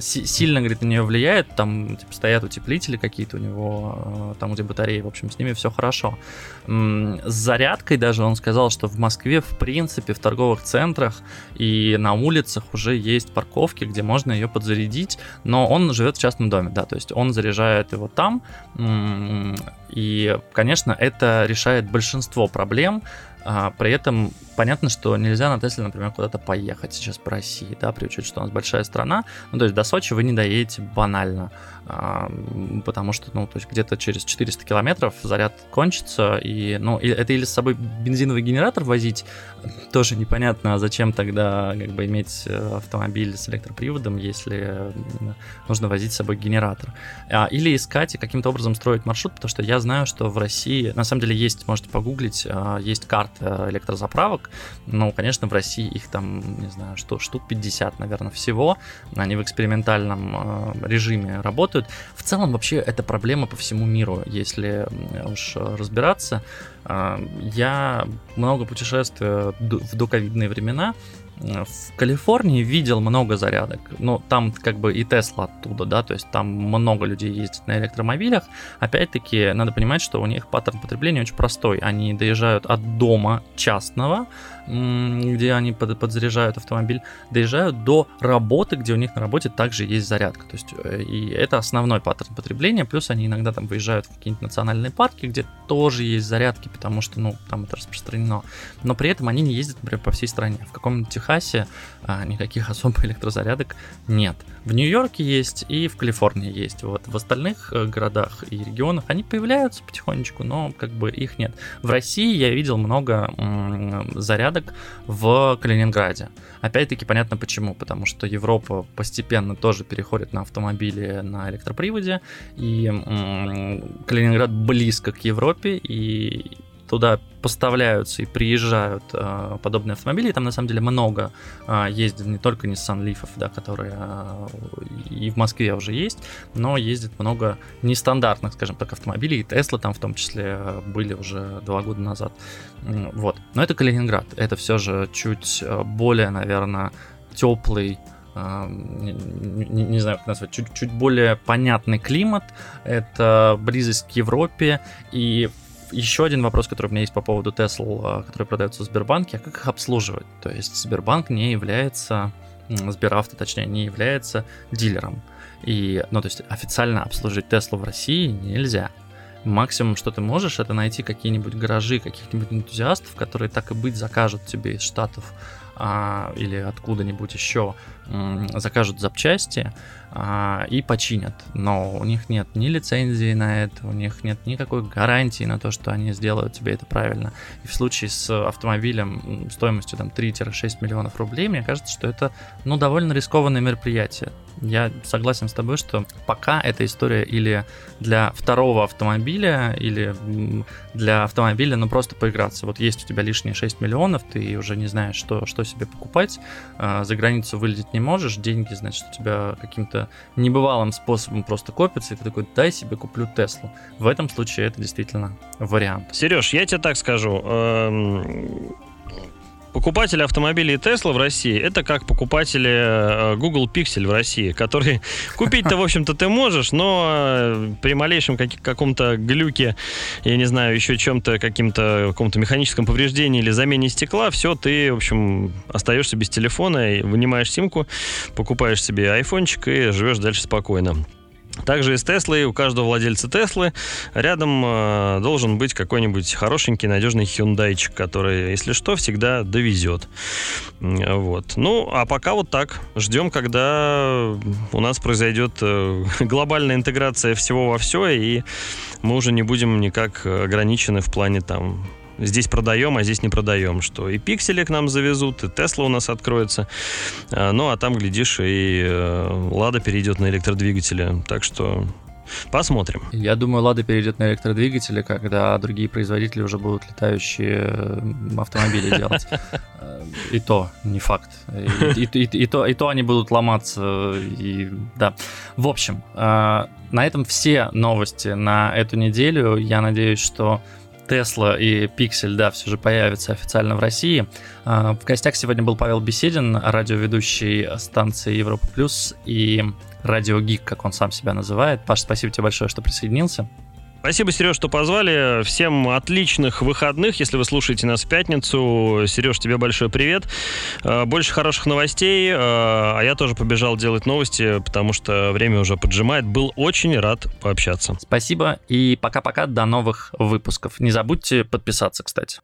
сильно, говорит, на нее влияет. Там типа стоят утеплители какие-то у него, там, где батареи, в общем, с ними все хорошо. С зарядкой даже он сказал, что в Москве, в принципе, в торговых центрах и на улицах уже есть парковки, где можно ее подзарядить, но он живет в частном доме, да, то есть он заряжает его там, и, конечно, это решает большинство проблем. При этом понятно, что нельзя на Тесле, например, куда-то поехать сейчас по России, да, при учете, что у нас большая страна. Ну, то есть до Сочи вы не доедете банально, потому что, ну, то есть где-то через четыреста километров заряд кончится, и, ну, это или с собой бензиновый генератор возить, тоже непонятно, зачем тогда, как бы, иметь автомобиль с электроприводом, если нужно возить с собой генератор. Или искать и каким-то образом строить маршрут, потому что я знаю, что в России, на самом деле, есть, можете погуглить, есть карта электрозаправок, но, конечно, в России их там, не знаю, что, штук пятьдесят, наверное, всего, они в экспериментальном режиме работают. В целом, вообще, это проблема по всему миру, если уж разбираться. Я много путешествую в доковидные времена. В Калифорнии видел много зарядок. Ну, там как бы и Tesla оттуда, да, то есть там много людей ездит на электромобилях. Опять-таки, надо понимать, что у них паттерн потребления очень простой. Они доезжают от дома частного где они подзаряжают автомобиль, доезжают до работы, где у них на работе также есть зарядка. То есть, и это основной паттерн потребления. Плюс они иногда там выезжают в какие-нибудь национальные парки, где тоже есть зарядки, потому что, ну, там это распространено. Но при этом они не ездят, например, по всей стране. В каком-нибудь Техасе а, никаких особых электрозарядок нет. В Нью-Йорке есть и в Калифорнии есть. Вот. В остальных городах и регионах они появляются потихонечку, но как бы их нет. В России я видел много м- зарядок в Калининграде. Опять-таки понятно почему, потому что Европа постепенно тоже переходит на автомобили на электроприводе, и м- Калининград близко к Европе, и туда поставляются и приезжают э, подобные автомобили, и там на самом деле много э, ездит, не только Nissan Leaf'ов, да, которые э, и в Москве уже есть, но ездит много нестандартных, скажем так, автомобилей, и Tesla там в том числе были уже два года назад, вот. Но это Калининград, это все же чуть более, наверное, теплый, Не, не, не знаю, как назвать, чуть, чуть более понятный климат, это близость к Европе. И еще один вопрос, который у меня есть по поводу Tesla, которые продаются в Сбербанке, а как их обслуживать? То есть Сбербанк не является, Сберавто, точнее, не является дилером. И, ну, то есть официально обслужить Tesla в России нельзя. Максимум, что ты можешь, это найти какие-нибудь гаражи, каких-нибудь энтузиастов, которые так и быть закажут тебе из Штатов а, или откуда-нибудь еще м- закажут запчасти а, и починят. Но у них нет ни лицензии на это, у них нет никакой гарантии на то, что они сделают тебе это правильно. И в случае с автомобилем стоимостью там, три-шесть миллионов рублей, мне кажется, что это, ну, довольно рискованное мероприятие. Я согласен с тобой, что пока эта история или для второго автомобиля, или для автомобиля, ну, просто поиграться. Вот есть у тебя лишние шесть миллионов, ты уже не знаешь, что, что себе покупать, за границу вылететь не можешь, деньги, значит, у тебя каким-то небывалым способом просто копятся, и ты такой, дай себе куплю Теслу. В этом случае это действительно вариант. Сереж, я тебе так скажу. Эм... Покупатели автомобилей Tesla в России — это как покупатели Google Pixel в России, которые купить-то, в общем-то, ты можешь, но при малейшем как- каком-то глюке, я не знаю, еще чем-то, каким-то каком-то механическом повреждении или замене стекла, все, ты, в общем, остаешься без телефона, вынимаешь симку, покупаешь себе айфончик и живешь дальше спокойно. Также и с Теслой, у каждого владельца Теслы рядом э, должен быть какой-нибудь хорошенький, надежный хюндайчик, который, если что, всегда довезет. Вот. Ну, а пока вот так. Ждем, когда у нас произойдет э, глобальная интеграция всего во все, и мы уже не будем никак ограничены в плане там... Здесь продаем, а здесь не продаем. Что и пиксели к нам завезут, и Тесла у нас откроется. Ну, а там, глядишь, и Лада перейдет на электродвигатели. Так что посмотрим. Я думаю, Лада перейдет на электродвигатели, когда другие производители уже будут летающие автомобили делать. И то не факт. И, и, и, и, то, и то они будут ломаться. И, да. В общем, на этом все новости на эту неделю. Я надеюсь, что Tesla и Pixel, да, все же появятся официально в России. В гостях сегодня был Павел Беседин, радиоведущий станции Европа Плюс и радиогик, как он сам себя называет. Паш, спасибо тебе большое, что присоединился. Спасибо, Сереж, что позвали. Всем отличных выходных, если вы слушаете нас в пятницу. Сереж, тебе большой привет. Больше хороших новостей. А я тоже побежал делать новости, потому что время уже поджимает. Был очень рад пообщаться. Спасибо и пока-пока. До новых выпусков. Не забудьте подписаться, кстати.